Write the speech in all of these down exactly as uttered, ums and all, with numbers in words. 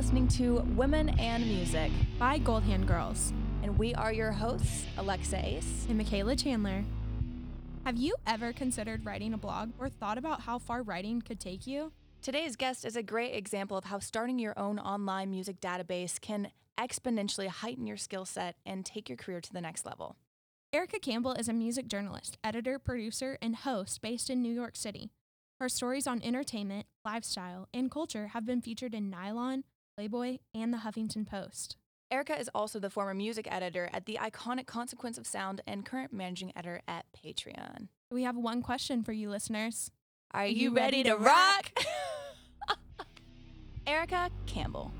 listening to Women and Music by Goldhand Girls. And we are your hosts, Alexa Ace and Michaela Chandler. Have you ever considered writing a blog or thought about how far writing could take you? Today's guest is a great example of how starting your own online music database can exponentially heighten your skill set and take your career to the next level. Erica Campbell is a music journalist, editor, producer, and host based in New York City. Her stories on entertainment, lifestyle, and culture have been featured in Nylon, Playboy, and the Huffington Post. Erica is also the former music editor at the iconic Consequence of Sound and current managing editor at Patreon. We have one question for you listeners. Are you ready to rock? Erica Campbell.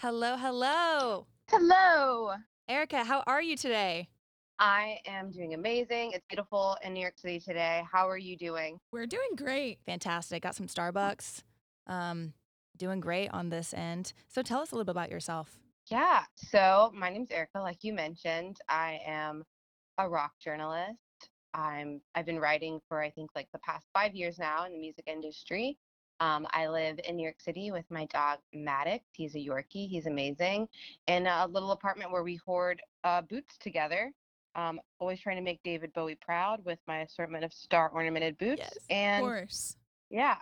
Hello, hello. Hello. Erica, how are you today? I am doing amazing. It's beautiful in New York City today. How are you doing? We're doing great. Fantastic. Got some Starbucks. Um, doing great on this end. So tell us a little bit about yourself. Yeah. So my name's Erica, like you mentioned. I am a rock journalist. I'm, I've been writing for, I think, like the past five years now in the music industry. Um, I live in New York City with my dog, Maddox. He's a Yorkie. He's amazing. In a little apartment where we hoard uh, boots together. Um, always trying to make David Bowie proud with my assortment of star-ornamented boots. Yes, and of course. Yeah,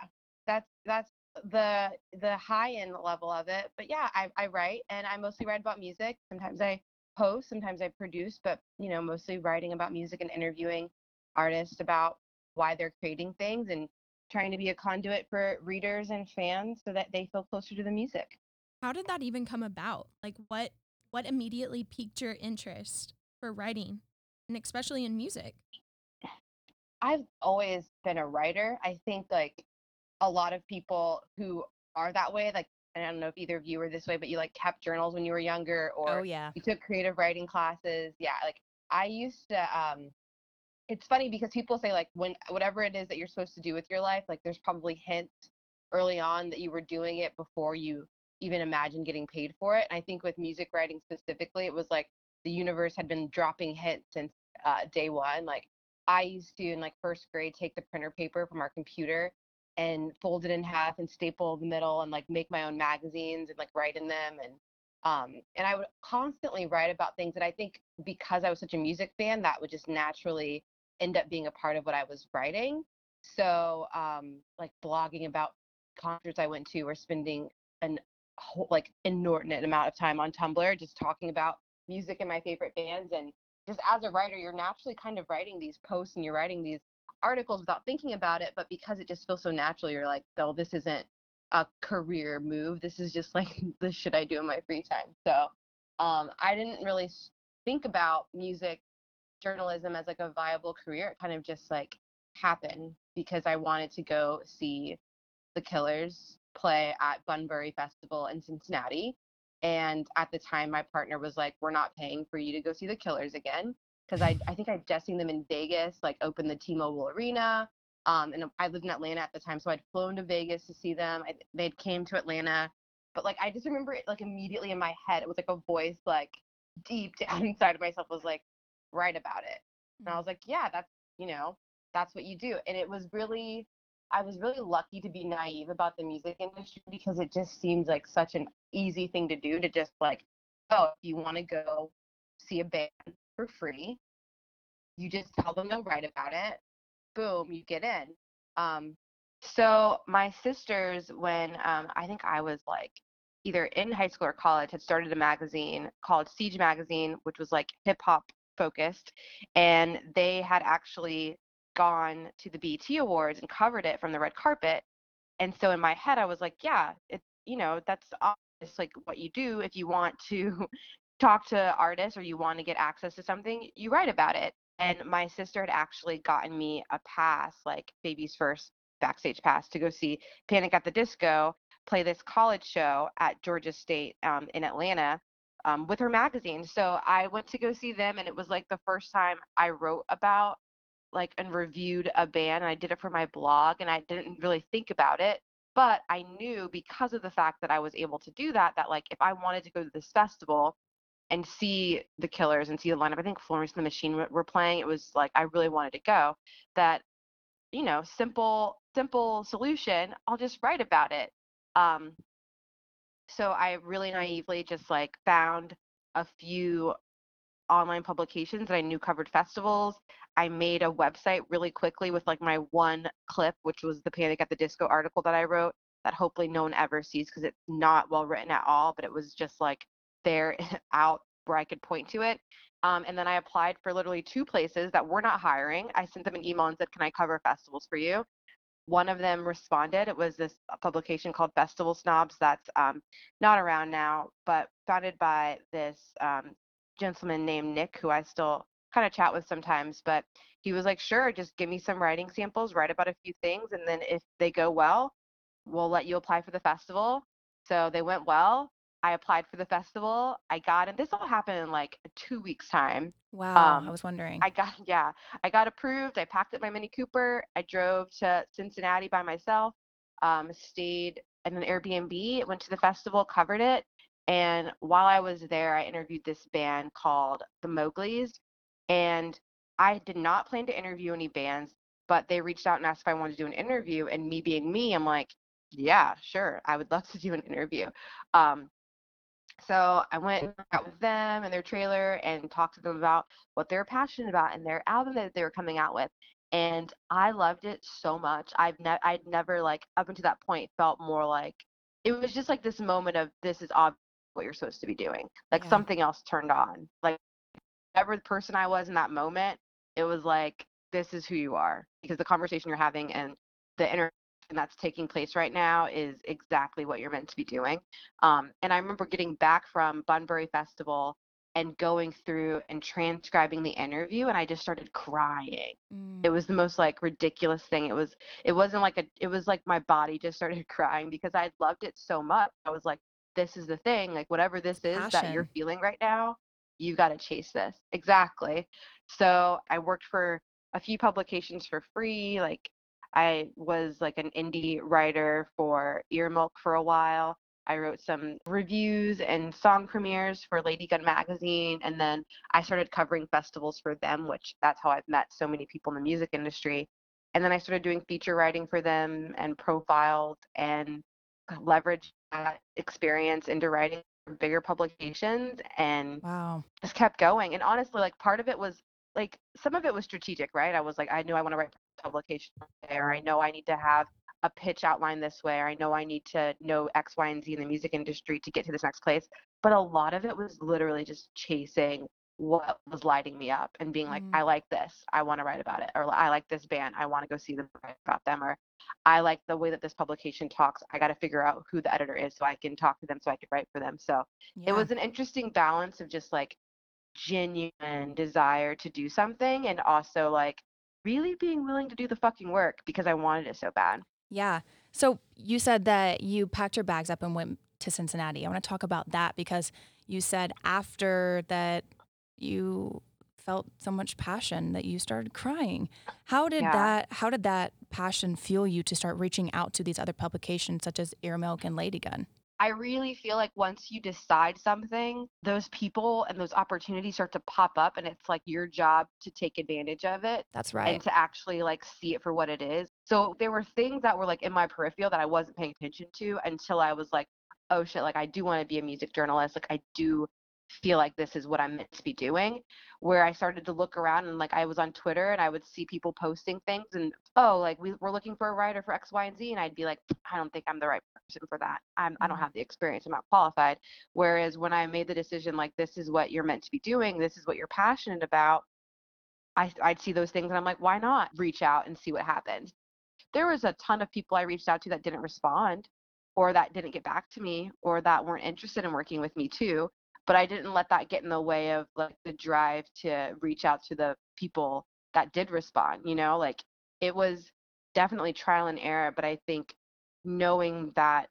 that's that's the the high-end level of it. But yeah, I, I write, and I mostly write about music. Sometimes I post, sometimes I produce, but, you know, mostly writing about music and interviewing artists about why they're creating things and trying to be a conduit for readers and fans so that they feel closer to the music. How did that even come about? Like, what what immediately piqued your interest for writing, and especially in music? I've always been a writer. I think, like, a lot of people who are that way, like, and I don't know if either of you were this way, but you, like, kept journals when you were younger, or oh, yeah. you took creative writing classes. Yeah, like, I used to, um, it's funny because people say, like, when whatever it is that you're supposed to do with your life, like, there's probably hints early on that you were doing it before you even imagined getting paid for it. And I think with music writing specifically, it was, like, the universe had been dropping hints since uh, day one. Like, I used to, in, like, first grade, take the printer paper from our computer and fold it in half and staple the middle and, like, make my own magazines and, like, write in them. And um, and I would constantly write about things that I think, because I was such a music fan, that would just naturally end up being a part of what I was writing. So um, like, blogging about concerts I went to, or spending an whole, like, inordinate amount of time on Tumblr just talking about music and my favorite bands. And just as a writer, you're naturally kind of writing these posts and you're writing these articles without thinking about it, but because it just feels so natural, you're like, oh, this isn't a career move, this is just, like, the shit I do in my free time. So um I didn't really think about music journalism as, like, a viable career. It kind of just, like, happened because I wanted to go see the Killers play at Bunbury Festival in Cincinnati, and at the time my partner was like, we're not paying for you to go see the Killers again. Because I, I think I'd just seen them in Vegas, like, open the T-Mobile Arena. Um, and I lived in Atlanta at the time, so I'd flown to Vegas to see them. I, they'd came to Atlanta. But, like, I just remember it, like, immediately in my head, it was, like, a voice, like, deep down inside of myself was, like, write about it. And I was like, yeah, that's, you know, that's what you do. And it was really, I was really lucky to be naive about the music industry, because it just seems like such an easy thing to do, to just, like, oh, if you want to go see a band for free, you just tell them they'll write about it, boom, you get in. Um so my sisters, when um I think I was, like, either in high school or college, had started a magazine called Siege Magazine, which was, like, hip-hop focused, and they had actually gone to the B E T Awards and covered it from the red carpet. And so in my head I was like, yeah, it's, you know, that's obvious, like, what you do if you want to talk to artists or you want to get access to something, you write about it. And my sister had actually gotten me a pass, like, baby's first backstage pass, to go see Panic at the Disco play this college show at Georgia State um, in Atlanta um, with her magazine. So I went to go see them, and it was, like, the first time I wrote about, like, and reviewed a band. And I did it for my blog, and I didn't really think about it. But I knew, because of the fact that I was able to do that, that, like, if I wanted to go to this festival and see the Killers and see the lineup, I think Florence and the Machine were playing, it was like, I really wanted to go, that, you know, simple simple solution, I'll just write about it. Um, so I really naively just like found a few online publications that I knew covered festivals. I made a website really quickly with like my one clip, which was the Panic at the Disco article that I wrote that hopefully no one ever sees because it's not well written at all, but it was just like there out where I could point to it. Um, and then I applied for literally two places that were not hiring. I sent them an email and said, can I cover festivals for you? One of them responded. It was this publication called Festival Snobs that's um, not around now, but founded by this um, gentleman named Nick, who I still kind of chat with sometimes. But he was like, sure, just give me some writing samples, write about a few things, and then if they go well, we'll let you apply for the festival. So they went well. I applied for the festival. I got, and this all happened in like two weeks time. Wow, um, I was wondering. I got, yeah, I got approved. I packed up my Mini Cooper. I drove to Cincinnati by myself, um, stayed in an Airbnb, went to the festival, covered it. And while I was there, I interviewed this band called the Mowgli's. And I did not plan to interview any bands, but they reached out and asked if I wanted to do an interview. And me being me, I'm like, yeah, sure. I would love to do an interview. Um, So I went and got with them and their trailer and talked to them about what they're passionate about and their album that they were coming out with. And I loved it so much. I've ne- I'd never, like, up until that point felt more like, it was just like this moment of this is obviously what you're supposed to be doing. Like yeah. Something else turned on. Like whatever the person I was in that moment, it was like, this is who you are. Because the conversation you're having and the inner and that's taking place right now is exactly what you're meant to be doing. Um, and I remember getting back from Bunbury Festival and going through and transcribing the interview, and I just started crying. Mm. It was the most like ridiculous thing. It was, it wasn't like a, it was like my body just started crying because I loved it so much. I was like, this is the thing, like whatever this is Passion. That you're feeling right now, you got to chase this. Exactly. So I worked for a few publications for free, like, I was like an indie writer for Ear Milk for a while. I wrote some reviews and song premieres for Lady Gun magazine. And then I started covering festivals for them, which that's how I've met so many people in the music industry. And then I started doing feature writing for them and profiled and leveraged that experience into writing for bigger publications and wow. just kept going. And honestly, like part of it was like, some of it was strategic, right? I was like, I knew I want to write publication there. I know I need to have a pitch outline this way, or I know I need to know X, Y, and Z in the music industry to get to this next place. But a lot of it was literally just chasing what was lighting me up and being like, mm. I like this, I want to write about it, or I like this band, I want to go see them, write about them, or I like the way that this publication talks, I got to figure out who the editor is so I can talk to them so I can write for them. So yeah. It was an interesting balance of just like genuine desire to do something and also like really being willing to do the fucking work because I wanted it so bad. Yeah. So you said that you packed your bags up and went to Cincinnati. I want to talk about that because you said after that you felt so much passion that you started crying. How did yeah. that, how did that passion fuel you to start reaching out to these other publications such as Ear Milk and Lady Gun? I really feel like once you decide something, those people and those opportunities start to pop up, and it's like your job to take advantage of it. That's right. And to actually like see it for what it is. So there were things that were like in my peripheral that I wasn't paying attention to until I was like, oh shit, like I do want to be a music journalist. Like I do feel like this is what I'm meant to be doing, where I started to look around and like I was on Twitter and I would see people posting things and, oh, like we, we're looking for a writer for X, Y, and Z. And I'd be like, I don't think I'm the right person for that. I'm, I don't have the experience. I'm not qualified. Whereas when I made the decision, like, this is what you're meant to be doing, this is what you're passionate about, I, I'd see those things and I'm like, why not reach out and see what happens? There was a ton of people I reached out to that didn't respond or that didn't get back to me or that weren't interested in working with me too. But I didn't let that get in the way of like the drive to reach out to the people that did respond, you know, like it was definitely trial and error. But I think knowing that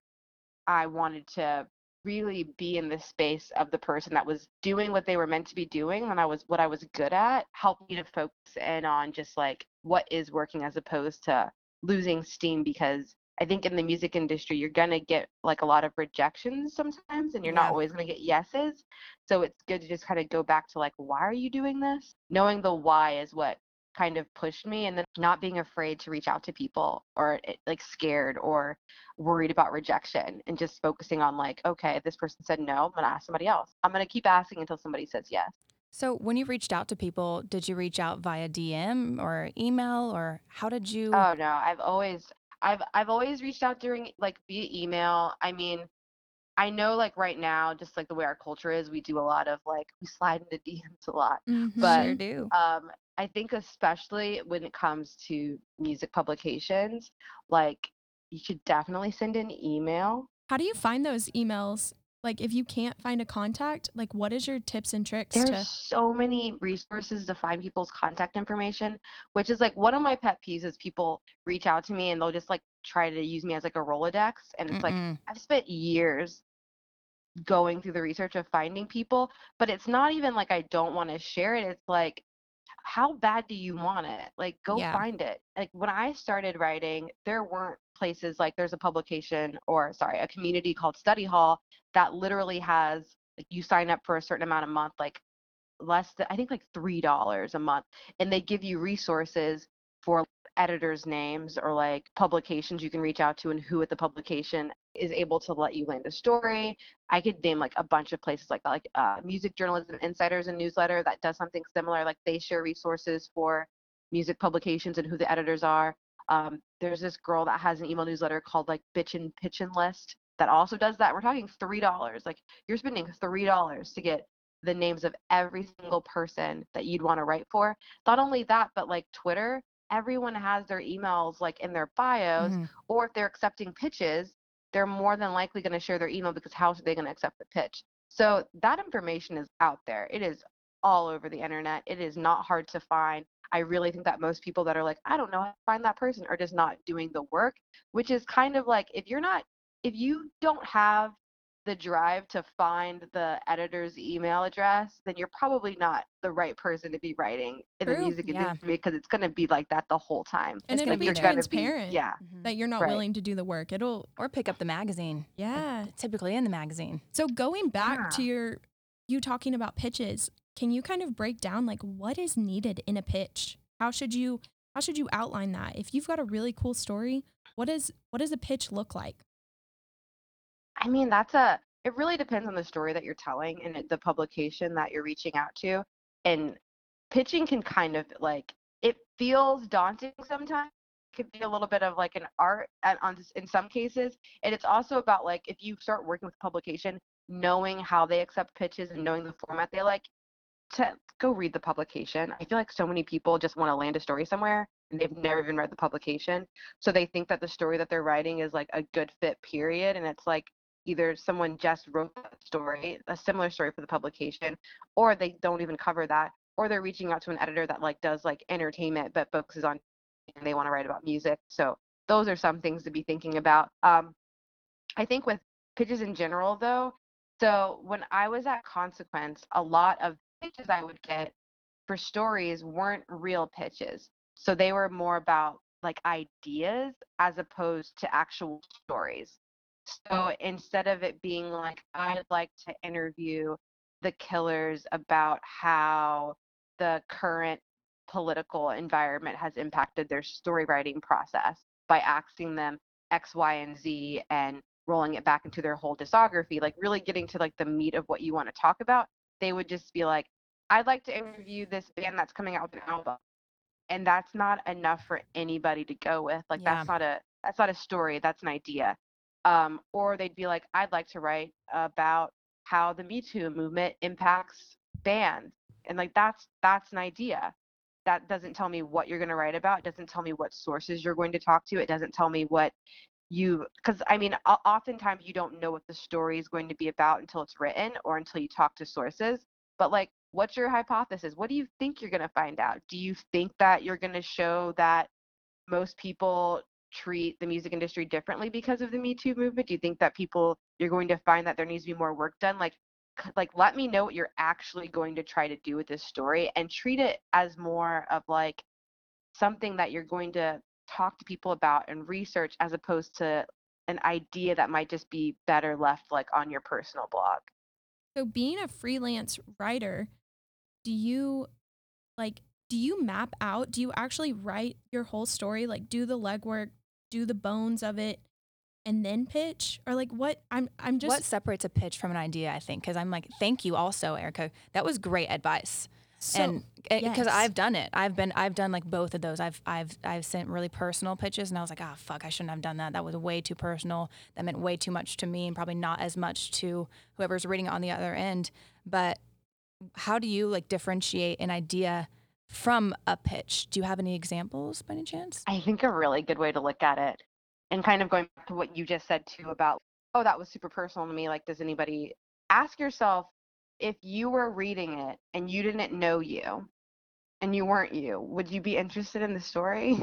I wanted to really be in the space of the person that was doing what they were meant to be doing and I was what I was good at helped me to focus in on just like what is working as opposed to losing steam, because I think in the music industry, you're going to get like a lot of rejections sometimes, and you're yeah. not always going to get yeses. So it's good to just kind of go back to like, why are you doing this? Knowing the why is what kind of pushed me, and then not being afraid to reach out to people or like scared or worried about rejection, and just focusing on like, okay, this person said no, I'm going to ask somebody else. I'm going to keep asking until somebody says yes. So when you reached out to people, did you reach out via D M or email, or how did you? Oh no, I've always, I've, I've always reached out during like via email. I mean, I know, like, right now, just, like, the way our culture is, we do a lot of, like, we slide into D Ms a lot. Mm-hmm, but sure do. Um, I think especially when it comes to music publications, like, you should definitely send an email. How do you find those emails? Like, if you can't find a contact, like, what is your tips and tricks? There's to- so many resources to find people's contact information, which is, like, one of my pet peeves is people reach out to me and they'll just, like, try to use me as, like, a Rolodex. And it's, mm-mm. like, I've spent years going through the research of finding people, but it's not even like I don't want to share it. It's like, how bad do you want it? Like, go yeah. find it. Like, when I started writing, there weren't places like there's a publication or sorry, a community called Study Hall that literally has like you sign up for a certain amount a month, like less than I think like three dollars a month, and they give you resources for editors' names or like publications you can reach out to and who at the publication is able to let you land a story. I could name like a bunch of places like that, like uh, Music Journalism Insiders and newsletter that does something similar. Like they share resources for music publications and who the editors are. Um, there's this girl that has an email newsletter called like Bitchin' Pitchin' List that also does that. We're talking three dollars. Like you're spending three dollars to get the names of every single person that you'd want to write for. Not only that, but like Twitter, everyone has their emails like in their bios, mm-hmm. or if they're accepting pitches, they're more than likely going to share their email because how are they going to accept the pitch? So that information is out there. It is all over the internet. It is not hard to find. I really think that most people that are like, I don't know how to find that person, are just not doing the work, which is kind of like if you're not, if you don't have the drive to find the editor's email address, then you're probably not the right person to be writing in True. the music yeah. industry, because it's going to be like that the whole time. And it's it'll gonna, be transparent be, yeah. that you're not right. willing to do the work. It'll Or pick up the magazine. Yeah. It's typically in the magazine. So going back yeah. to your, you talking about pitches, can you kind of break down like what is needed in a pitch? How should you, how should you outline that? If you've got a really cool story, what is, what does a pitch look like? I mean, that's a, it really depends on the story that you're telling and the publication that you're reaching out to. And pitching can kind of like, it feels daunting sometimes. It could be a little bit of like an art and on, in some cases. And it's also about like, if you start working with publication, knowing how they accept pitches and knowing the format they like, to go read the publication. I feel like so many people just want to land a story somewhere and they've never even read the publication. So they think that the story that they're writing is like a good fit period. And it's like, either someone just wrote that story, a similar story for the publication, or they don't even cover that, or they're reaching out to an editor that like does like entertainment but focuses on and they want to write about music. So those are some things to be thinking about. Um, I think with pitches in general though, so when I was at Consequence, a lot of pitches I would get for stories weren't real pitches. So they were more about like ideas as opposed to actual stories. So instead of it being like, I'd like to interview the Killers about how the current political environment has impacted their story writing process by asking them X, Y, and Z and rolling it back into their whole discography, like really getting to like the meat of what you want to talk about, they would just be like, I'd like to interview this band that's coming out with an album. And that's not enough for anybody to go with. Like yeah. that's not a that's not a story, that's an idea. Um, or they'd be like, I'd like to write about how the Me Too movement impacts bands. And like, that's, that's an idea. That doesn't tell me what you're going to write about. It doesn't tell me what sources you're going to talk to. It doesn't tell me what you, because I mean, oftentimes you don't know what the story is going to be about until it's written or until you talk to sources. But like, what's your hypothesis? What do you think you're going to find out? Do you think that you're going to show that most people treat the music industry differently because of the Me Too movement? Do you think that people, you're going to find that there needs to be more work done? Like, like, let me know what you're actually going to try to do with this story and treat it as more of like something that you're going to talk to people about and research as opposed to an idea that might just be better left like on your personal blog. So being a freelance writer, do you like do you map out, do you actually write your whole story? Like, do the legwork, do the bones of it, and then pitch? Or like what, I'm I'm just. What separates a pitch from an idea, I think, because I'm like, thank you also, Erica. That was great advice. So, and because yes. I've done it, I've been, I've done like both of those. I've, I've, I've sent really personal pitches, and I was like, ah, oh, fuck, I shouldn't have done that. That was way too personal. That meant way too much to me, and probably not as much to whoever's reading it on the other end. But how do you like differentiate an idea from a pitch? Do you have any examples by any chance? I think a really good way to look at it, and kind of going back to what you just said too about, oh, that was super personal to me. Like, does anybody ask yourself? If you were reading it and you didn't know you and you weren't you, would you be interested in the story?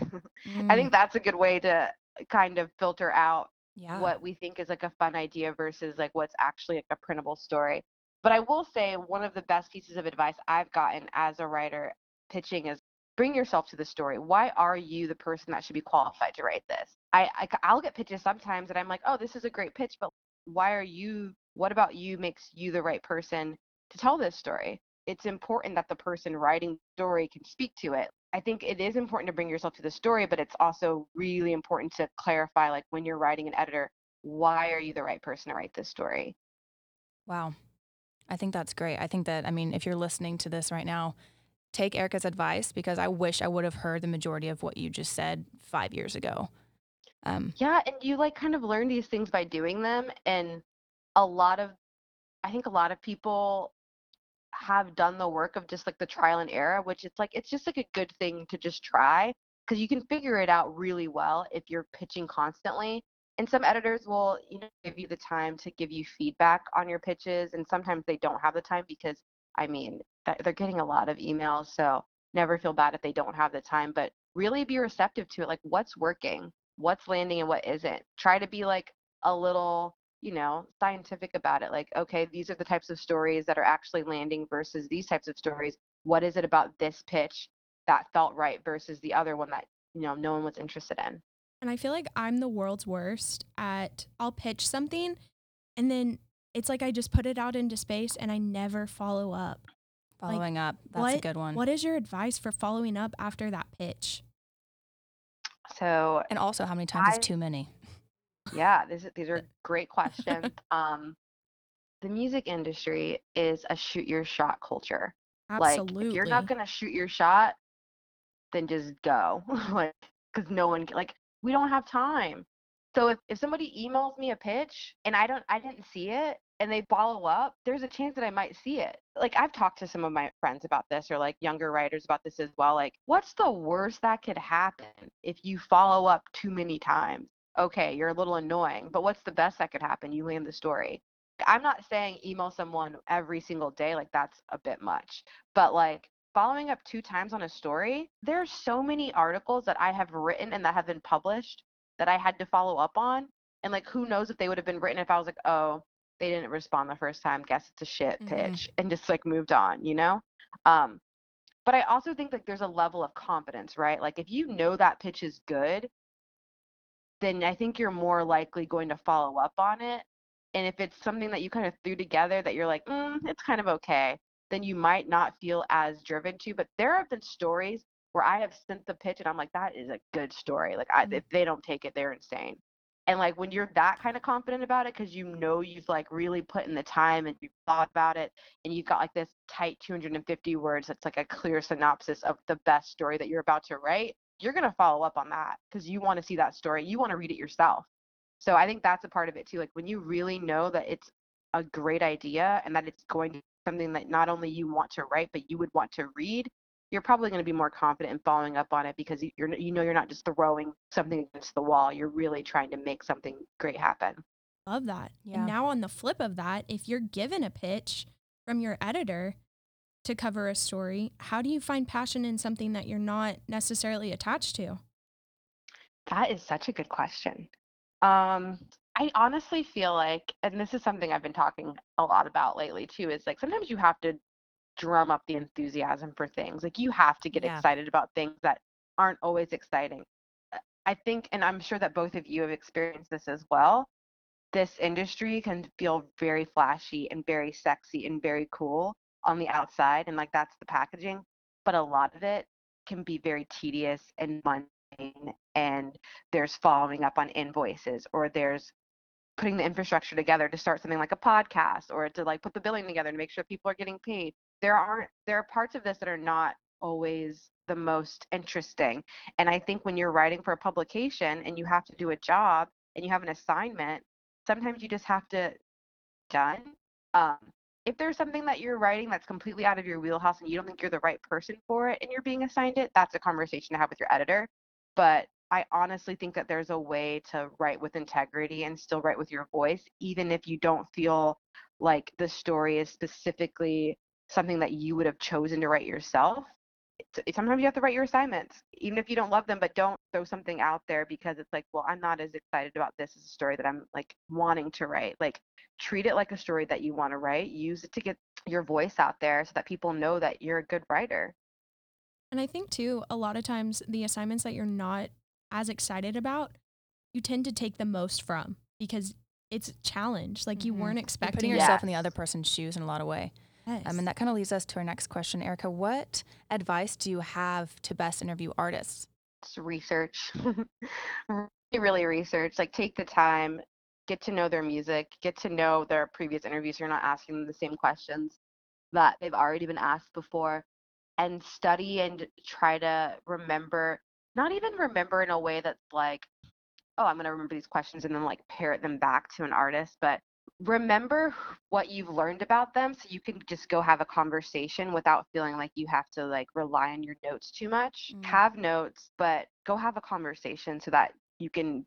Mm. I think that's a good way to kind of filter out yeah. what we think is like a fun idea versus like what's actually like a printable story. But I will say one of the best pieces of advice I've gotten as a writer pitching is bring yourself to the story. Why are you the person that should be qualified to write this? I, I I'll get pitches sometimes and I'm like, oh, this is a great pitch, but why are you, what about you makes you the right person to tell this story? It's important that the person writing the story can speak to it. I think it is important to bring yourself to the story, but it's also really important to clarify, like when you're writing an editor, why are you the right person to write this story? Wow. I think that's great. I think that, I mean, if you're listening to this right now, take Erica's advice, because I wish I would have heard the majority of what you just said five years ago. Um, yeah. And you like kind of learn these things by doing them. And a lot of, I think a lot of people have done the work of just like the trial and error, which it's like, it's just like a good thing to just try, because you can figure it out really well if you're pitching constantly. And some editors will, you know, give you the time to give you feedback on your pitches. And sometimes they don't have the time because, I mean, they're getting a lot of emails. So never feel bad if they don't have the time, but really be receptive to it. Like what's working, what's landing and what isn't. Try to be like a little, you know, scientific about it. Like, okay, these are the types of stories that are actually landing versus these types of stories. What is it about this pitch that felt right versus the other one that, you know, no one was interested in? And I feel like I'm the world's worst at, I'll pitch something and then it's like I just put it out into space and I never follow up. Following like, up, that's what, a good one. What is your advice for following up after that pitch? So, and also how many times I, is too many? Yeah, this, these are great questions. Um, the music industry is a shoot your shot culture. Absolutely. Like, if you're not going to shoot your shot, then just go. Like, because no one, like, we don't have time. So if, if somebody emails me a pitch and I don't, I didn't see it and they follow up, there's a chance that I might see it. Like, I've talked to some of my friends about this, or like younger writers about this as well. Like, what's the worst that could happen if you follow up too many times? Okay, you're a little annoying, but what's the best that could happen? You land the story. I'm not saying email someone every single day, like that's a bit much, but like following up two times on a story, there are so many articles that I have written and that have been published that I had to follow up on. And like, who knows if they would have been written if I was like, oh, they didn't respond the first time, guess it's a shit pitch, mm-hmm. and just like moved on, you know? Um, but I also think like there's a level of confidence, right? Like if you know that pitch is good, then I think you're more likely going to follow up on it. And if it's something that you kind of threw together that you're like, mm, it's kind of okay, then you might not feel as driven to. But there have been stories where I have sent the pitch and I'm like, that is a good story. Like, I, if they don't take it, they're insane. And like when you're that kind of confident about it, because you know you've like really put in the time and you've thought about it, and you've got like this tight two hundred fifty words that's like a clear synopsis of the best story that you're about to write, you're going to follow up on that because you want to see that story. You want to read it yourself. So I think that's a part of it too. Like when you really know that it's a great idea and that it's going to be something that not only you want to write, but you would want to read, you're probably going to be more confident in following up on it because you're, you know, you're not just throwing something against the wall. You're really trying to make something great happen. Love that. Yeah. And now on the flip of that, if you're given a pitch from your editor to cover a story, how do you find passion in something that you're not necessarily attached to? That is such a good question. Um, I honestly feel like, and this is something I've been talking a lot about lately too, is like sometimes you have to drum up the enthusiasm for things. Like you have to get yeah. excited about things that aren't always exciting. I think, and I'm sure that both of you have experienced this as well, this industry can feel very flashy and very sexy and very cool on the outside, and like that's the packaging, but a lot of it can be very tedious and mundane, and there's following up on invoices, or there's putting the infrastructure together to start something like a podcast, or to like put the billing together to make sure people are getting paid. There aren't, there are parts of this that are not always the most interesting. And I think when you're writing for a publication and you have to do a job and you have an assignment, sometimes you just have to done. Um, if there's something that you're writing that's completely out of your wheelhouse and you don't think you're the right person for it and you're being assigned it, that's a conversation to have with your editor. But I honestly think that there's a way to write with integrity and still write with your voice, even if you don't feel like the story is specifically something that you would have chosen to write yourself. It's, sometimes you have to write your assignments, even if you don't love them, but don't throw something out there because it's like, well, I'm not as excited about this as a story that I'm like wanting to write. Like, treat it like a story that you want to write. Use it to get your voice out there so that people know that you're a good writer. And I think too, a lot of times the assignments that you're not as excited about, you tend to take the most from because it's a challenge. Like mm-hmm. you weren't expecting. You're putting yourself yes. in the other person's shoes in a lot of way. Yes. Um, and that kind of leads us to our next question. Erica, what advice do you have to best interview artists? It's research. really, really research. Like, take the time, get to know their music, get to know their previous interviews. You're not asking them the same questions that they've already been asked before. And study and try to remember, not even remember in a way that's like, oh, I'm going to remember these questions and then like parrot them back to an artist, but remember what you've learned about them so you can just go have a conversation without feeling like you have to like rely on your notes too much. Mm-hmm. Have notes, but go have a conversation so that you can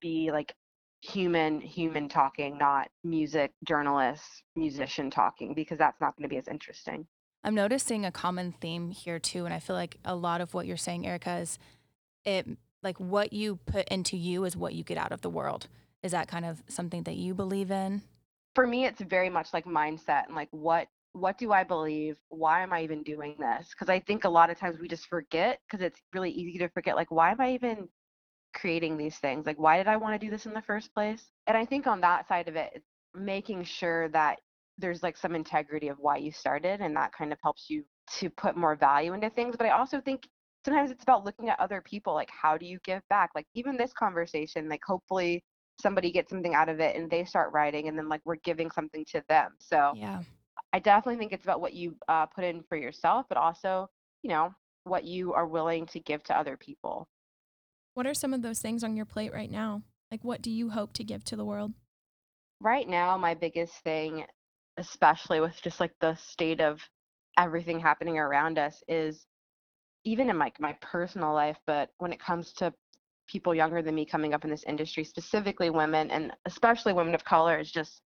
be like human, human talking, not music journalists, musician talking, because that's not going to be as interesting. I'm noticing a common theme here too. And I feel like a lot of what you're saying, Erica, is it like what you put into you is what you get out of the world. Is that kind of something that you believe in? For me, it's very much like mindset and like, what what do I believe? Why am I even doing this? Because I think a lot of times we just forget, because it's really easy to forget, like, why am I even creating these things? Like, why did I want to do this in the first place? And I think on that side of it, it's making sure that there's like some integrity of why you started, and that kind of helps you to put more value into things. But I also think sometimes it's about looking at other people, like, how do you give back? Like, even this conversation, like, hopefully somebody gets something out of it and they start writing, and then like we're giving something to them. So yeah, I definitely think it's about what you uh, put in for yourself, but also, you know, what you are willing to give to other people. What are some of those things on your plate right now? Like, what do you hope to give to the world? Right now, my biggest thing, especially with just like the state of everything happening around us, is even in my, my personal life, but when it comes to people younger than me coming up in this industry, specifically women and especially women of color, is just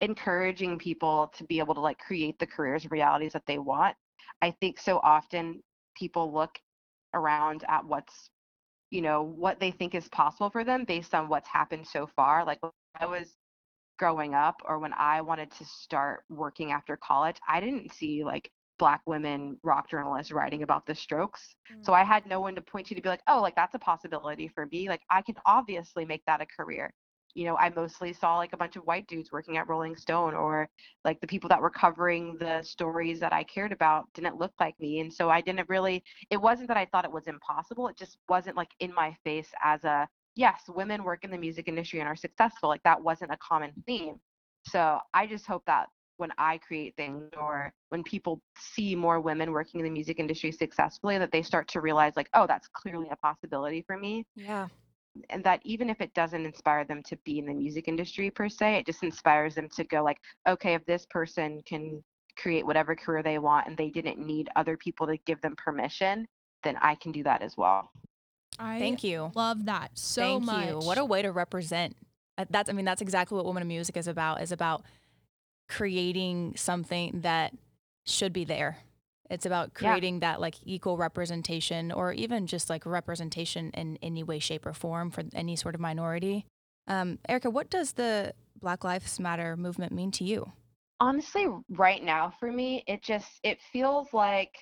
encouraging people to be able to like create the careers and realities that they want. I think so often people look around at what's, you know, what they think is possible for them based on what's happened so far. Like, when I was growing up, or when I wanted to start working after college, I didn't see like Black women rock journalists writing about the Strokes. Mm. So I had no one to point to to be like, oh, like that's a possibility for me. Like, I can obviously make that a career. You know, I mostly saw like a bunch of white dudes working at Rolling Stone, or like the people that were covering the stories that I cared about didn't look like me. And so I didn't really, it wasn't that I thought it was impossible. It just wasn't like in my face as a, yes, women work in the music industry and are successful. Like, that wasn't a common theme. So I just hope that when I create things, or when people see more women working in the music industry successfully, that they start to realize like, oh, that's clearly a possibility for me. Yeah. And that even if it doesn't inspire them to be in the music industry per se, it just inspires them to go like, okay, if this person can create whatever career they want and they didn't need other people to give them permission, then I can do that as well. I Thank you. Love that so Thank much. You. What a way to represent. That's, I mean, that's exactly what Women in Music is about, is about creating something that should be there. It's about creating yeah. that like equal representation, or even just like representation in any way, shape, or form for any sort of minority. Um, Erica, what does the Black Lives Matter movement mean to you? Honestly, right now for me, it just, it feels like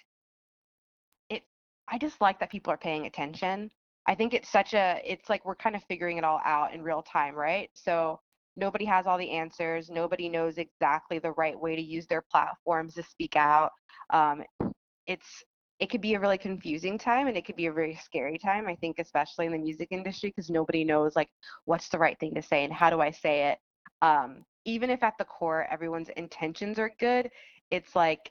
it, I just like that people are paying attention. I think it's such a, it's like we're kind of figuring it all out in real time, right? So nobody has all the answers. Nobody knows exactly the right way to use their platforms to speak out. Um, it's it could be a really confusing time, and it could be a very scary time, I think, especially in the music industry, because nobody knows, like, what's the right thing to say and how do I say it? Um, even if at the core everyone's intentions are good, it's like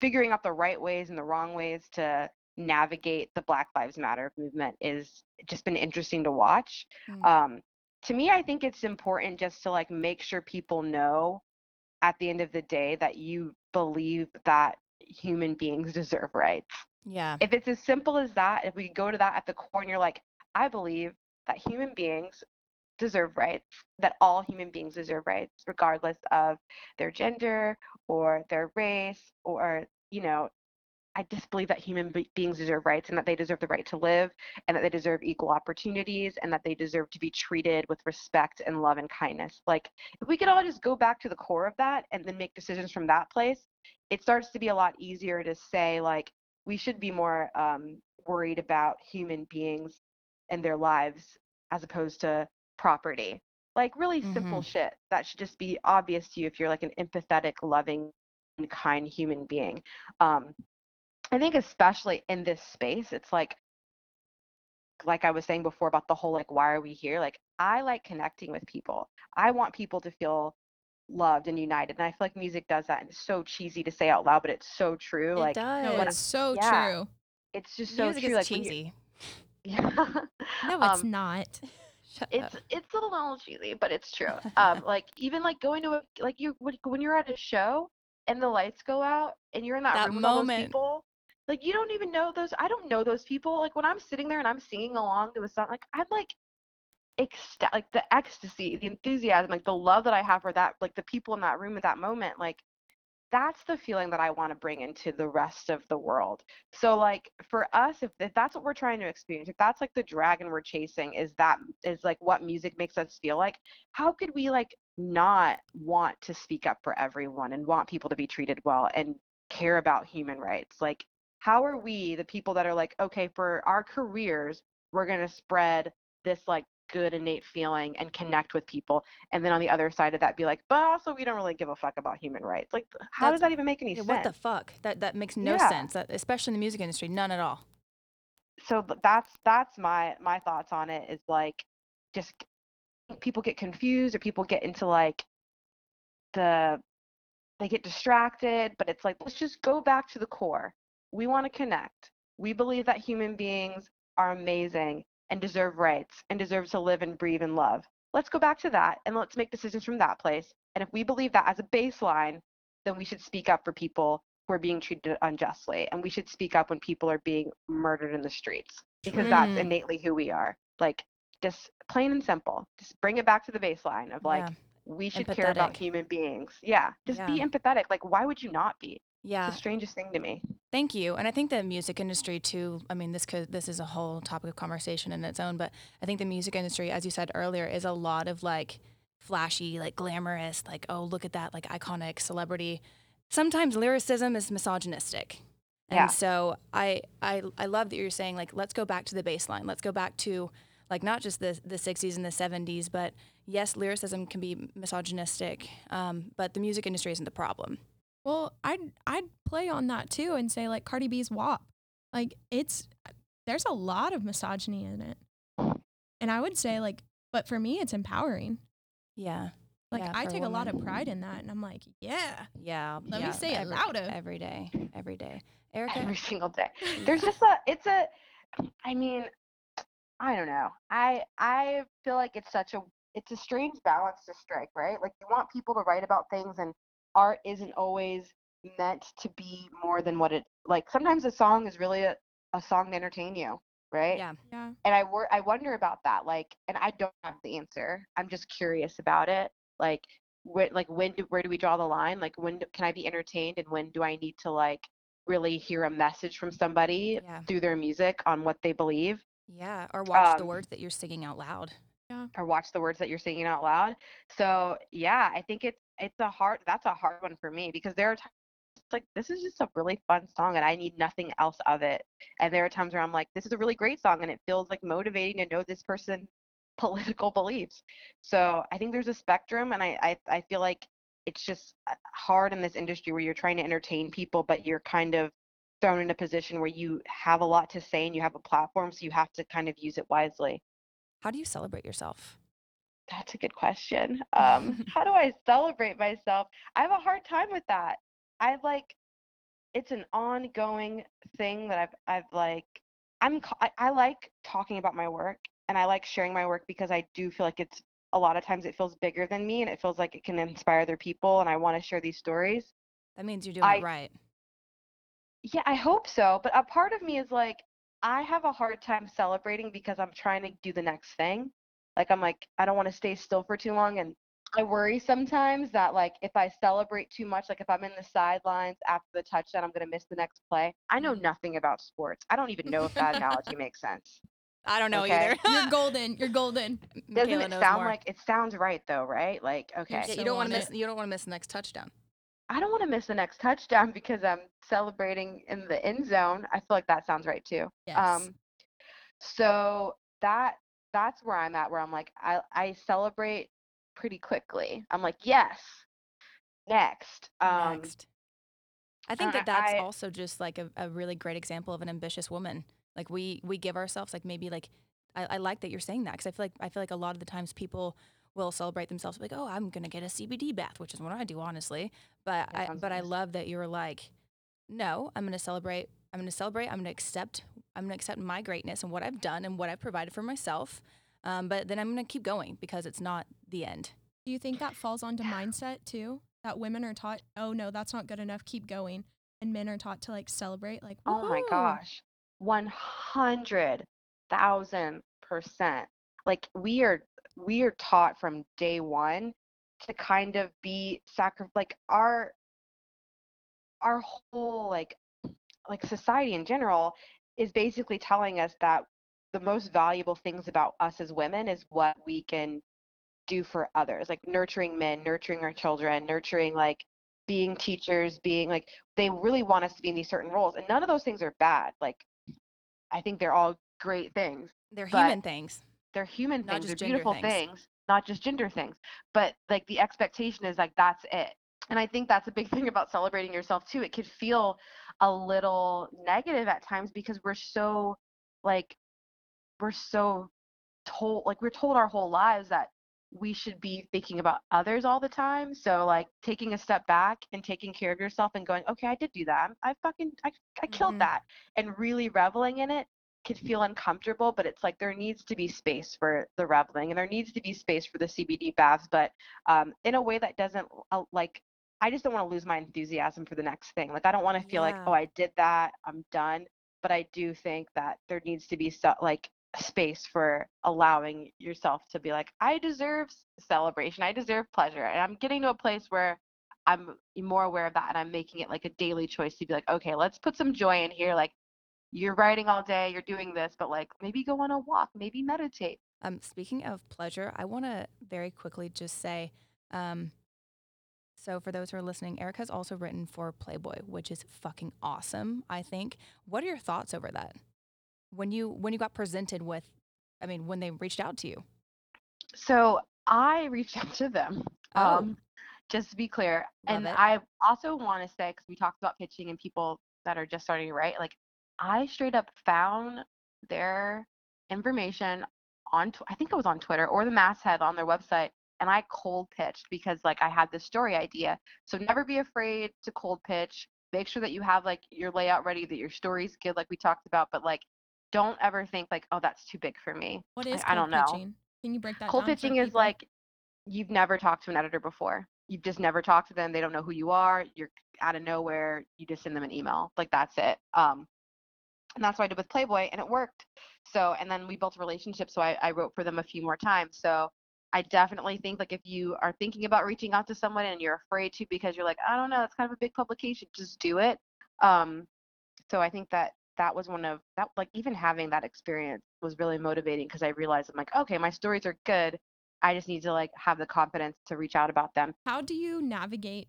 figuring out the right ways and the wrong ways to navigate the Black Lives Matter movement is just been interesting to watch. Mm-hmm. Um, to me, I think it's important just to, like, make sure people know at the end of the day that you believe that human beings deserve rights. Yeah. If it's as simple as that, if we go to that at the core and you're like, I believe that human beings deserve rights, that all human beings deserve rights, regardless of their gender or their race, or, you know, I just believe that human be- beings deserve rights, and that they deserve the right to live, and that they deserve equal opportunities, and that they deserve to be treated with respect and love and kindness. Like, if we could all just go back to the core of that and then make decisions from that place, it starts to be a lot easier to say, like, we should be more um, worried about human beings and their lives as opposed to property. Like, really mm-hmm. simple shit that should just be obvious to you if you're, like, an empathetic, loving, and kind human being. Um, I think especially in this space, it's like, like I was saying before about the whole, like, why are we here? Like, I like connecting with people. I want people to feel loved and united. And I feel like music does that. And it's so cheesy to say out loud, but it's so true. It like, does. No, it's I, so yeah, true. It's just so music true. Music is like, cheesy. Yeah. No, it's um, not. Shut it's up. It's a little cheesy, but it's true. Um, like, even like going to, a, like you when you're at a show and the lights go out and you're in that, that room with moment. all those people. Like, you don't even know those. I don't know those people. Like, when I'm sitting there and I'm singing along to a song, like, I'm like, ecsta- like the ecstasy, the enthusiasm, like the love that I have for that, like the people in that room at that moment, like, that's the feeling that I want to bring into the rest of the world. So, like, for us, if, if that's what we're trying to experience, if that's like the dragon we're chasing, is that is like what music makes us feel like, how could we, like, not want to speak up for everyone and want people to be treated well and care about human rights? Like, how are we, the people that are like, okay, for our careers, we're going to spread this, like, good innate feeling and connect with people, and then on the other side of that be like, but also we don't really give a fuck about human rights? Like, how That's, does that even make any yeah, sense? What the fuck? That that makes no yeah. sense, that, especially in the music industry, none at all. So that's that's my my thoughts on it, is like, just people get confused, or people get into like the they get distracted, but it's like, let's just go back to the core. We want to connect. We believe that human beings are amazing and deserve rights and deserve to live and breathe and love. Let's go back to that, and let's make decisions from that place. And if we believe that as a baseline, then we should speak up for people who are being treated unjustly. And we should speak up when people are being murdered in the streets, because mm. that's innately who we are. Like, just plain and simple. Just bring it back to the baseline of like, yeah. we should empathetic. care about human beings. Yeah. Just yeah. be empathetic. Like, why would you not be? Yeah. It's the strangest thing to me. Thank you. And I think the music industry too, I mean, this could, this is a whole topic of conversation in its own, but I think the music industry, as you said earlier, is a lot of like flashy, like glamorous, like, oh, look at that, like iconic celebrity. Sometimes lyricism is misogynistic. And yeah. so I, I, I love that you're saying, like, let's go back to the baseline. Let's go back to, like, not just the the sixties and the seventies, but yes, lyricism can be misogynistic, um, but the music industry isn't the problem. Well, I'd, I'd play on that too and say, like, Cardi B's W A P. Like, it's, there's a lot of misogyny in it. And I would say, like, but for me, it's empowering. Yeah. Like, yeah, I take women. a lot of pride in that. And I'm like, yeah. Yeah. Let yeah, me say every, it louder. Every day. Every day. Erica? Every single day. There's just a, it's a, I mean, I don't know. I I feel like it's such a, it's a strange balance to strike, right? Like, you want people to write about things, and art isn't always meant to be more than what it, like, sometimes a song is really a, a song to entertain you, right? Yeah. yeah. And I wor- I wonder about that, like, and I don't have the answer. I'm just curious about it. Like, wh- like when do, where do we draw the line? Like, when do, can I be entertained, and when do I need to, like, really hear a message from somebody yeah. through their music on what they believe? Yeah, or watch um, the words that you're singing out loud. Yeah. Or watch the words that you're singing out loud. So, yeah, I think it's, It's a hard, that's a hard one for me, because there are times it's like, this is just a really fun song and I need nothing else of it. And there are times where I'm like, this is a really great song and it feels like motivating to know this person's political beliefs. So I think there's a spectrum, and I, I, I feel like it's just hard in this industry where you're trying to entertain people, but you're kind of thrown in a position where you have a lot to say and you have a platform, so you have to kind of use it wisely. How do you celebrate yourself? That's a good question. Um, how do I celebrate myself? I have a hard time with that. I like, it's an ongoing thing that I've, I've like, I'm, I, I like talking about my work and I like sharing my work because I do feel like it's, a lot of times it feels bigger than me and it feels like it can inspire other people. And I want to share these stories. That means you're doing I, it right. Yeah, I hope so. But a part of me is like, I have a hard time celebrating because I'm trying to do the next thing. Like, I'm like, I don't want to stay still for too long. And I worry sometimes that, like, if I celebrate too much, like if I'm in the sidelines after the touchdown, I'm going to miss the next play. I know nothing about sports. I don't even know if that analogy makes sense. I don't know okay. either. You're golden. You're golden. Doesn't Michaela it sound more. Like it sounds right though, right? Like, okay. You, you don't want to miss it. You don't want to miss the next touchdown. I don't want to miss the next touchdown because I'm celebrating in the end zone. I feel like that sounds right too. Yes. Um so that that's where I'm at, where I'm like, I I celebrate pretty quickly. I'm like, yes. Next. Um next. I think that that's I, also just like a, a really great example of an ambitious woman. Like we, we give ourselves like maybe like, I, I like that you're saying that because I feel like I feel like a lot of the times people will celebrate themselves like, oh, I'm going to get a C B D bath, which is what I do, honestly. But I, but nice. I love that you're like, no, I'm going to celebrate. I'm going to celebrate. I'm going to accept. I'm going to accept my greatness and what I've done and what I've provided for myself. Um, but then I'm going to keep going because it's not the end. Do you think that falls onto mindset too? That women are taught, oh no, that's not good enough. Keep going. And men are taught to like celebrate like, woo-hoo. Oh my gosh. one hundred thousand percent. Like we are we are taught from day one to kind of be sacri- like our our whole like like society in general is basically telling us that the most valuable things about us as women is what we can do for others, like nurturing men, nurturing our children, nurturing like being teachers, being like, they really want us to be in these certain roles, and none of those things are bad. Like I think they're all great things. They're human things. They're human things. They're beautiful things, not just gender things. But like the expectation is like, that's it. And I think that's a big thing about celebrating yourself too. It could feel a little negative at times because we're so like, we're so told, like we're told our whole lives that we should be thinking about others all the time. So like taking a step back and taking care of yourself and going, okay, I did do that. I fucking, I, I killed mm-hmm. that. And really reveling in it could feel uncomfortable, but it's like, there needs to be space for the reveling and there needs to be space for the C B D baths, but um, in a way that doesn't uh, like, I just don't want to lose my enthusiasm for the next thing. Like, I don't want to feel yeah. like, oh, I did that, I'm done. But I do think that there needs to be so, like, space for allowing yourself to be like, I deserve celebration, I deserve pleasure, and I'm getting to a place where I'm more aware of that, and I'm making it like a daily choice to be like, okay, let's put some joy in here. Like, you're writing all day, you're doing this, but like maybe go on a walk, maybe meditate. Um speaking of pleasure, I want to very quickly just say um so for those who are listening, Erica's also written for Playboy, which is fucking awesome. I think, what are your thoughts over that? When you when you got presented with, I mean, when they reached out to you? So I reached out to them, oh. um, just to be clear. Love and it. I also want to say, because we talked about pitching and people that are just starting to write, like I straight up found their information on, tw- I think it was on Twitter or the Masthead on their website. And I cold pitched because like I had this story idea. So never be afraid to cold pitch. Make sure that you have like your layout ready, that your story's good, like we talked about, but like, don't ever think like, oh, that's too big for me. What is like, cold I don't know. Pitching? Can you break that cold down? Cold pitching is people? Like, you've never talked to an editor before. You've just never talked to them. They don't know who you are. You're out of nowhere. You just send them an email. Like, that's it. Um, and that's what I did with Playboy, and it worked. So, and then we built a relationship. So I, I wrote for them a few more times. So I definitely think like if you are thinking about reaching out to someone and you're afraid to because you're like, I don't know, that's kind of a big publication, just do it. Um, so I think that that was one of that, like even having that experience was really motivating because I realized I'm like, okay, my stories are good. I just need to like have the confidence to reach out about them. How do you navigate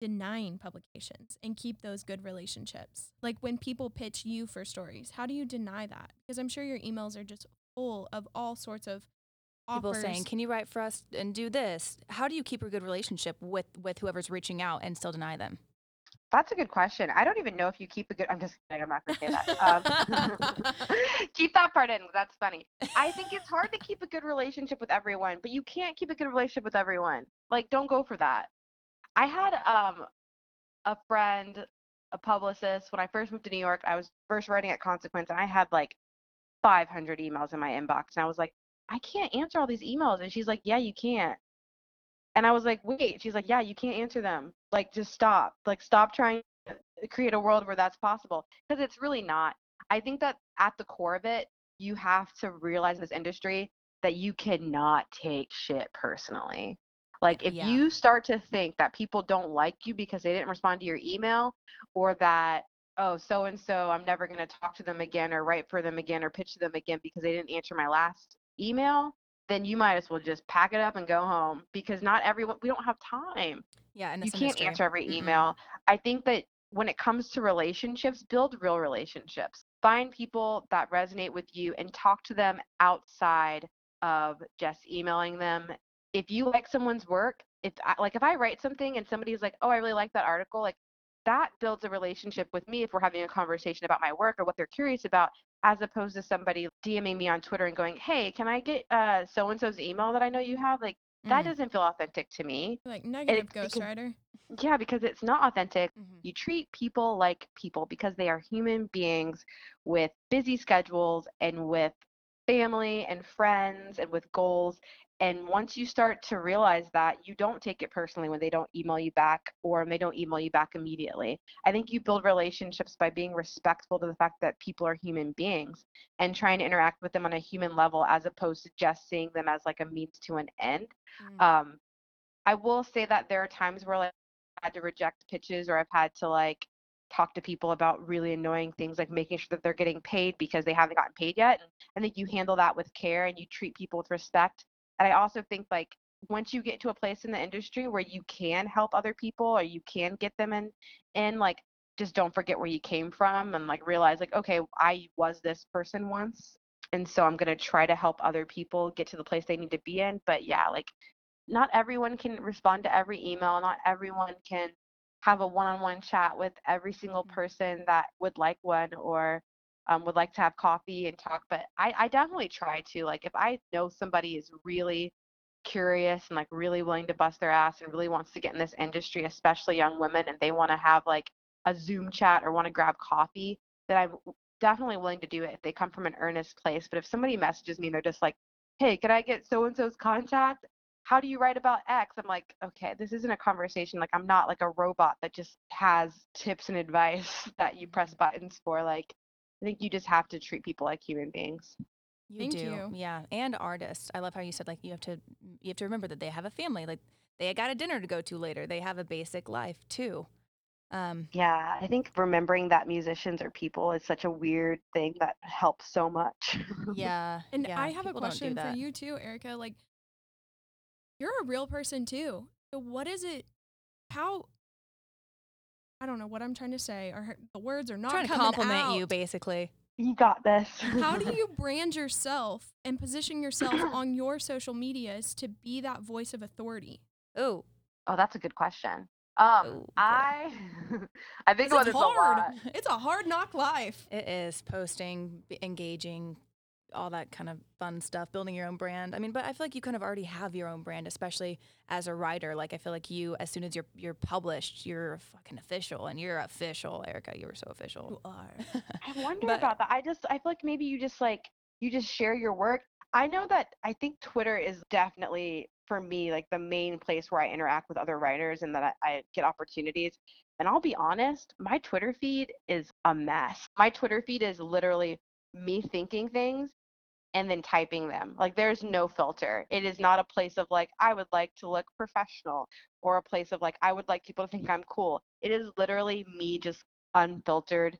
denying publications and keep those good relationships? Like when people pitch you for stories, how do you deny that? Because I'm sure your emails are just full of all sorts of people offers. Saying, can you write for us and do this? How do you keep a good relationship with, with whoever's reaching out and still deny them? That's a good question. I don't even know if you keep a good, I'm just kidding, I'm not going to say that. Um, keep that part in, that's funny. I think it's hard to keep a good relationship with everyone, but you can't keep a good relationship with everyone. Like, don't go for that. I had um, a friend, a publicist, when I first moved to New York, I was first writing at Consequence, and I had like five hundred emails in my inbox, and I was like, I can't answer all these emails. And she's like, yeah, you can't. And I was like, wait. She's like, yeah, you can't answer them. Like, just stop. Like, stop trying to create a world where that's possible. Because it's really not. I think that at the core of it, you have to realize in this industry that you cannot take shit personally. Like, if yeah. you start to think that people don't like you because they didn't respond to your email, or that, oh, so-and-so, I'm never going to talk to them again or write for them again or pitch to them again because they didn't answer my last email, then you might as well just pack it up and go home, because not everyone, we don't have time. Yeah, and you can't industry. answer every email. Mm-hmm. I think that when it comes to relationships, build real relationships. Find people that resonate with you and talk to them outside of just emailing them. If you like someone's work, if I, like if I write something and somebody's like, oh, I really like that article, like that builds a relationship with me if we're having a conversation about my work or what they're curious about, as opposed to somebody DMing me on Twitter and going, hey, can I get uh, so-and-so's email that I know you have? Like, that mm. doesn't feel authentic to me. Like, negative ghostwriter. Yeah, because it's not authentic. Mm-hmm. You treat people like people because they are human beings with busy schedules and with family and friends and with goals. And once you start to realize that, you don't take it personally when they don't email you back, or when they don't email you back immediately. I think you build relationships by being respectful to the fact that people are human beings and trying to interact with them on a human level, as opposed to just seeing them as like a means to an end. Mm. Um, I will say that there are times where like I've had to reject pitches, or I've had to like talk to people about really annoying things, like making sure that they're getting paid because they haven't gotten paid yet. And I think you handle that with care and you treat people with respect. And I also think, like, once you get to a place in the industry where you can help other people, or you can get them in, in, like, just don't forget where you came from, and, like, realize, like, okay, I was this person once, and so I'm going to try to help other people get to the place they need to be in. But, yeah, like, not everyone can respond to every email. Not everyone can have a one-on-one chat with every single person that would like one, or – Um, would like to have coffee and talk. But I, I definitely try to, like, if I know somebody is really curious and like really willing to bust their ass and really wants to get in this industry, especially young women, and they want to have like a Zoom chat or want to grab coffee, then I'm definitely willing to do it if they come from an earnest place. But if somebody messages me and they're just like, hey, can I get so-and-so's contact? How do you write about X? I'm like, okay, this isn't a conversation. Like, I'm not like a robot that just has tips and advice that you press buttons for. Like, I think you just have to treat people like human beings. You Thank do. You. Yeah. And artists. I love how you said, like, you have to you have to remember that they have a family. Like, they got a dinner to go to later. They have a basic life too. Um, yeah. I think remembering that musicians are people is such a weird thing that helps so much. Yeah. And yeah, I have a question for you too, Erica. Like, you're a real person too. So what is it? How... I don't know what I'm trying to say, or the words are not coming out. Trying to compliment you, basically. You got this. How do you brand yourself and position yourself on your social medias to be that voice of authority? Oh, oh, that's a good question. Um, Ooh, I, I think about this a lot. It's a hard knock life. It is posting, engaging, all that kind of fun stuff, building your own brand. I mean, but I feel like you kind of already have your own brand, especially as a writer. Like, I feel like you, as soon as you're you're published, you're fucking official, and you're official, Erica. You were so official. You are. I wonder but, about that. I just, I feel like maybe you just like, you just share your work. I know that I think Twitter is definitely, for me, like the main place where I interact with other writers and that I, I get opportunities. And I'll be honest, my Twitter feed is a mess. My Twitter feed is literally me thinking things and then typing them. Like, there's no filter. It is not a place of like, I would like to look professional, or a place of like, I would like people to think I'm cool. It is literally me just unfiltered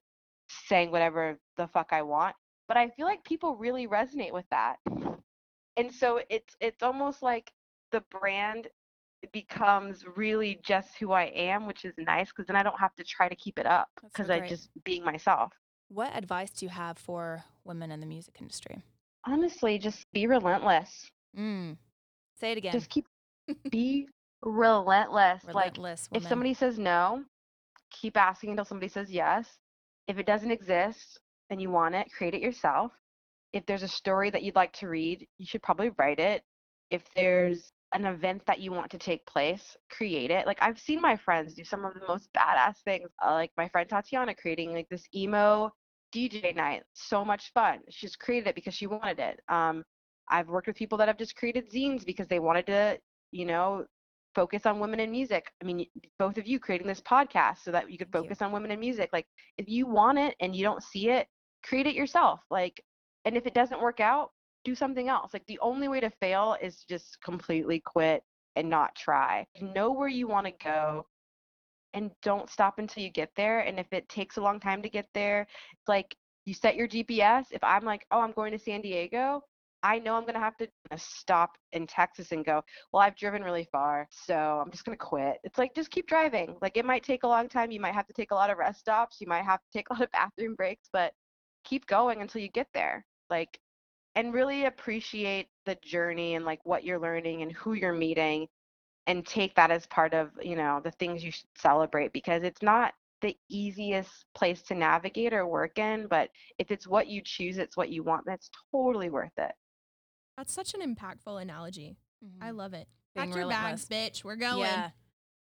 saying whatever the fuck I want. But I feel like people really resonate with that. And so it's it's almost like the brand becomes really just who I am, which is nice, because then I don't have to try to keep it up, because so I just being myself. What advice do you have for women in the music industry? Honestly, just be relentless. Mm. Say it again. Just keep, be relentless. Relentless. Like, woman. If somebody says no, keep asking until somebody says yes. If it doesn't exist and you want it, create it yourself. If there's a story that you'd like to read, you should probably write it. If there's an event that you want to take place, create it. Like, I've seen my friends do some of the most badass things. Uh, like my friend Tatiana creating like this emo D J night. So much fun. She's created it because she wanted it. Um, I've worked with people that have just created zines because they wanted to, you know, focus on women in music. I mean, both of you creating this podcast so that you could focus yeah. on women in music. Like, if you want it and you don't see it, create it yourself. Like, and if it doesn't work out, do something else. Like, the only way to fail is just completely quit and not try. Know where you want to go and don't stop until you get there. And if it takes a long time to get there, like, you set your G P S. If I'm like, oh, I'm going to San Diego, I know I'm going to have to stop in Texas and go, well, I've driven really far, so I'm just going to quit. It's like, just keep driving. Like, it might take a long time. You might have to take a lot of rest stops. You might have to take a lot of bathroom breaks, but keep going until you get there. Like, and really appreciate the journey and like what you're learning and who you're meeting, and take that as part of, you know, the things you should celebrate, because it's not the easiest place to navigate or work in, but if it's what you choose, it's what you want, that's totally worth it. That's such an impactful analogy. Mm-hmm. I love it. Pack your bags, bitch. We're going. Yeah.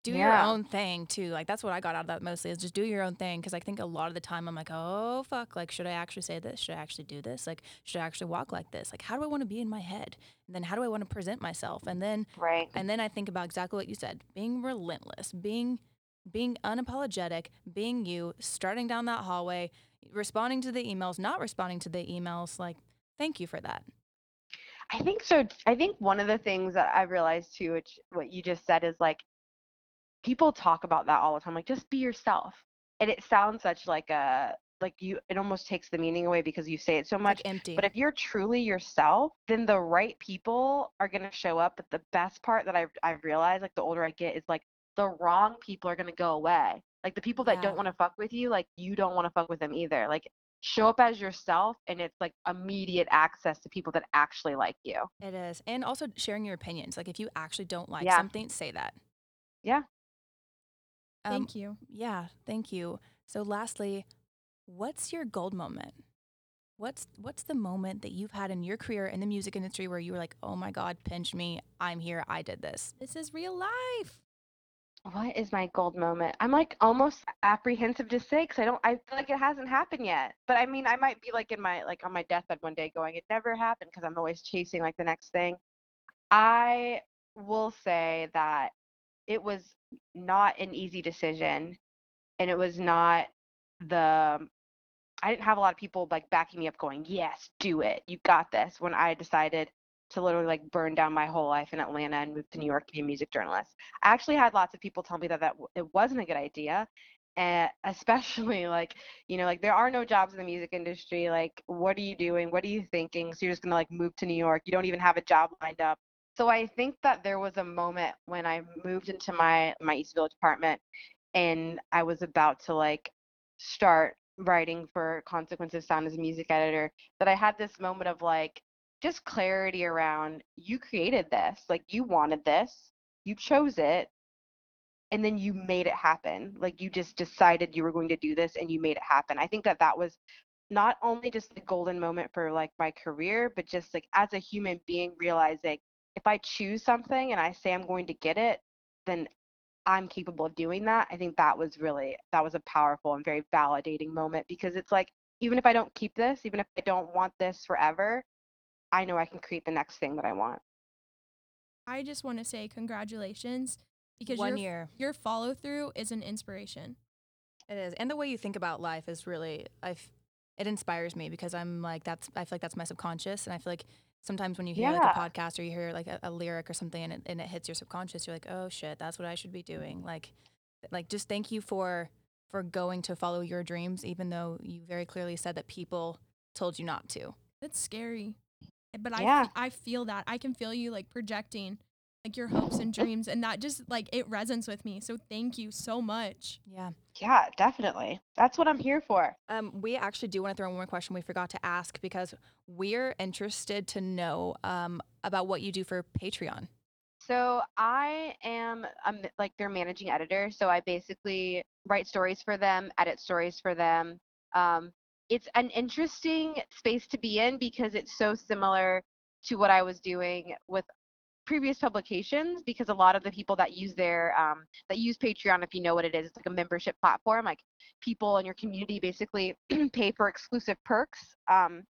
Do yeah. your own thing, too. Like, that's what I got out of that mostly, is just do your own thing. Because I think a lot of the time I'm like, oh, fuck. Like, should I actually say this? Should I actually do this? Like, should I actually walk like this? Like, how do I want to be in my head? And then how do I want to present myself? And then right. and then I think about exactly what you said. Being relentless. Being, being unapologetic. Being you. Starting down that hallway. Responding to the emails. Not responding to the emails. Like, thank you for that. I think so. I think one of the things that I've realized, too, which what you just said is, like, people talk about that all the time, like, just be yourself. And it sounds such like a, like you, it almost takes the meaning away because you say it so much. Like empty. But if you're truly yourself, then the right people are going to show up. But the best part that I've, I've realized, like, the older I get, is like the wrong people are going to go away. Like, the people that yeah. don't want to fuck with you, like, you don't want to fuck with them either. Like, show up as yourself, and it's like immediate access to people that actually like you. It is. And also sharing your opinions. Like, if you actually don't like yeah. something, say that. Yeah. Um, thank you. Yeah, thank you. So lastly, what's your gold moment? What's what's the moment that you've had in your career in the music industry where you were like, oh my God, pinch me, I'm here, I did this. This is real life. What is my gold moment? I'm like almost apprehensive to say, because I don't, I feel like it hasn't happened yet. But I mean, I might be like in my, like on my deathbed one day going, it never happened, because I'm always chasing like the next thing. I will say that it was not an easy decision, and it was not the, I didn't have a lot of people like backing me up going, yes, do it, you got this, when I decided to literally like burn down my whole life in Atlanta and move to New York to be a music journalist. I actually had lots of people tell me that that it wasn't a good idea, and especially like, you know, like there are no jobs in the music industry, like what are you doing, what are you thinking, so you're just gonna like move to New York, you don't even have a job lined up. So I think that there was a moment when I moved into my, my East Village apartment, and I was about to like start writing for Consequence of Sound as a music editor, that I had this moment of like just clarity around, you created this, like you wanted this, you chose it, and then you made it happen. Like you just decided you were going to do this and you made it happen. I think that that was not only just the golden moment for like my career, but just like as a human being realizing, if I choose something and I say I'm going to get it, then I'm capable of doing that. I think that was really, that was a powerful and very validating moment, because it's like, even if I don't keep this, even if I don't want this forever, I know I can create the next thing that I want. I just want to say congratulations, because One your, year. your follow through is an inspiration. It is. And the way you think about life is really, I've, it inspires me, because I'm like, that's, I feel like that's my subconscious. And I feel like sometimes when you hear yeah. like a podcast or you hear like a, a lyric or something, and it, and it hits your subconscious, you're like, oh shit, that's what I should be doing. Like, like just thank you for, for going to follow your dreams, even though you very clearly said that people told you not to. That's scary. But I, yeah. I feel that. I can feel you like projecting like your hopes and dreams, and that just like, it resonates with me. So thank you so much. Yeah. Yeah, definitely. That's what I'm here for. Um, we actually do want to throw in one more question we forgot to ask, because we're interested to know um, about what you do for Patreon. So I am um, like their managing editor. So I basically write stories for them, edit stories for them. Um, it's an interesting space to be in because it's so similar to what I was doing with previous publications, because a lot of the people that use their um, that use Patreon, if you know what it is, it's like a membership platform. Like people in your community basically pay for exclusive perks. Um,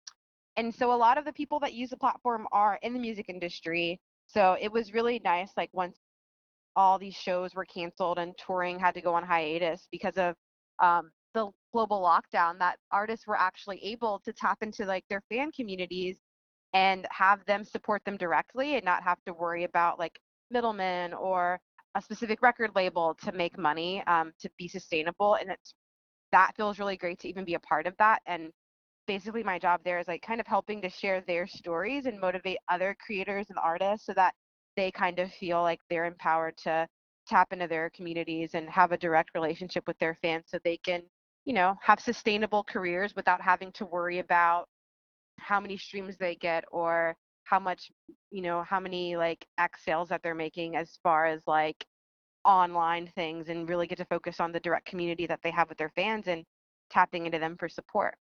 and so a lot of the people that use the platform are in the music industry. So it was really nice, like once all these shows were canceled and touring had to go on hiatus because of um, the global lockdown, that artists were actually able to tap into like their fan communities and have them support them directly and not have to worry about like middlemen or a specific record label to make money um, to be sustainable. And it's, that feels really great to even be a part of that. And basically my job there is like kind of helping to share their stories and motivate other creators and artists so that they kind of feel like they're empowered to tap into their communities and have a direct relationship with their fans so they can, you know, have sustainable careers without having to worry about how many streams they get or how much, you know, how many like X sales that they're making as far as like online things, and really get to focus on the direct community that they have with their fans and tapping into them for support.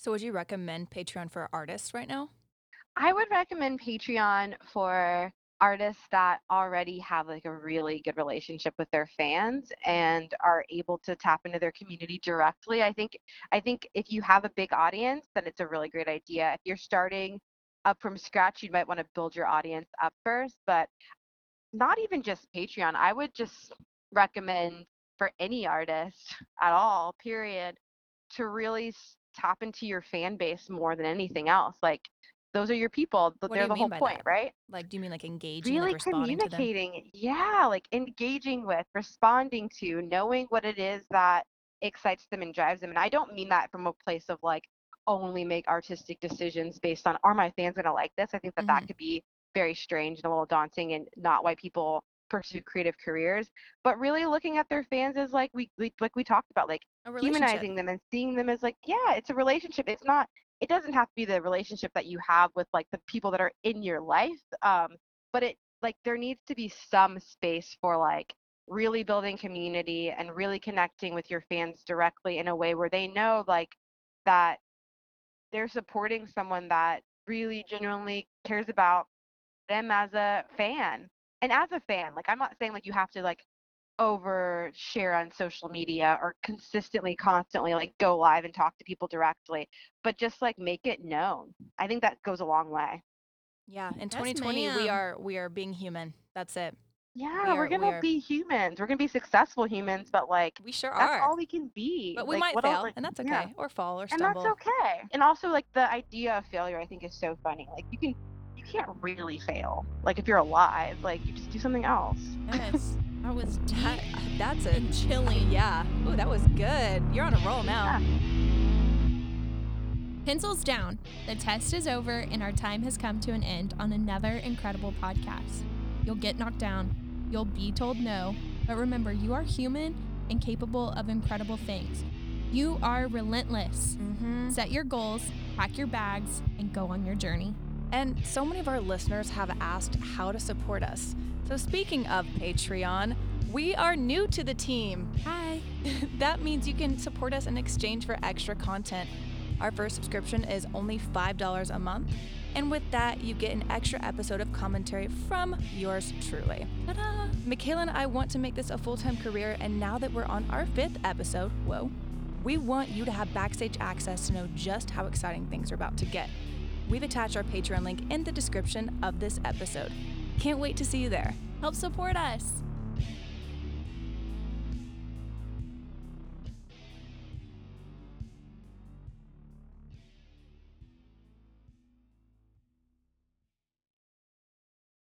So would you recommend Patreon for artists right now? I would recommend Patreon for artists that already have like a really good relationship with their fans and are able to tap into their community directly. I think I think if you have a big audience, then it's a really great idea. If you're starting up from scratch, you might want to build your audience up first, but not even just Patreon. I would just recommend for any artist at all, period, to really tap into your fan base more than anything else. Like those are your people. What They're do you the mean whole by point, that? Right? Like, do you mean like engaging? Really like communicating. To them? Yeah. Like engaging with, responding to, knowing what it is that excites them and drives them. And I don't mean that from a place of like only make artistic decisions based on, are my fans going to like this? I think that mm-hmm. that could be very strange and a little daunting and not why people pursue creative careers, but really looking at their fans as like we like we talked about, like humanizing them and seeing them as like, yeah, it's a relationship. It's not, it doesn't have to be the relationship that you have with like the people that are in your life, um but it like there needs to be some space for like really building community and really connecting with your fans directly in a way where they know like that they're supporting someone that really genuinely cares about them as a fan. And as a fan, like, I'm not saying, like, you have to, like, overshare on social media or consistently, constantly, like, go live and talk to people directly. But just, like, make it known. I think that goes a long way. Yeah. In twenty twenty, yes, we are we are being human. That's it. Yeah, we are, we're going to be humans. We're going to be successful humans, but, like, we sure that's are. all we can be. But we like, might fail, else, like, and that's okay. Yeah. Or fall or stumble. And that's okay. And also, like, the idea of failure, I think, is so funny. Like, you can... You can't really fail. Like if you're alive, like you just do something else. Yes, that was that, that's a chilling. Yeah. Oh, that was good. You're on a roll now. Yeah. Pencils down. The test is over, and our time has come to an end on another incredible podcast. You'll get knocked down. You'll be told no, but remember, you are human and capable of incredible things. You are relentless. Mm-hmm. Set your goals, pack your bags, and go on your journey. And so many of our listeners have asked how to support us. So speaking of Patreon, we are new to the team. Hi. That means you can support us in exchange for extra content. Our first subscription is only five dollars a month. And with that, you get an extra episode of commentary from yours truly. Ta-da! Michaela and I want to make this a full-time career. And now that we're on our fifth episode, whoa, we want you to have backstage access to know just how exciting things are about to get. We've attached our Patreon link in the description of this episode. Can't wait to see you there. Help support us.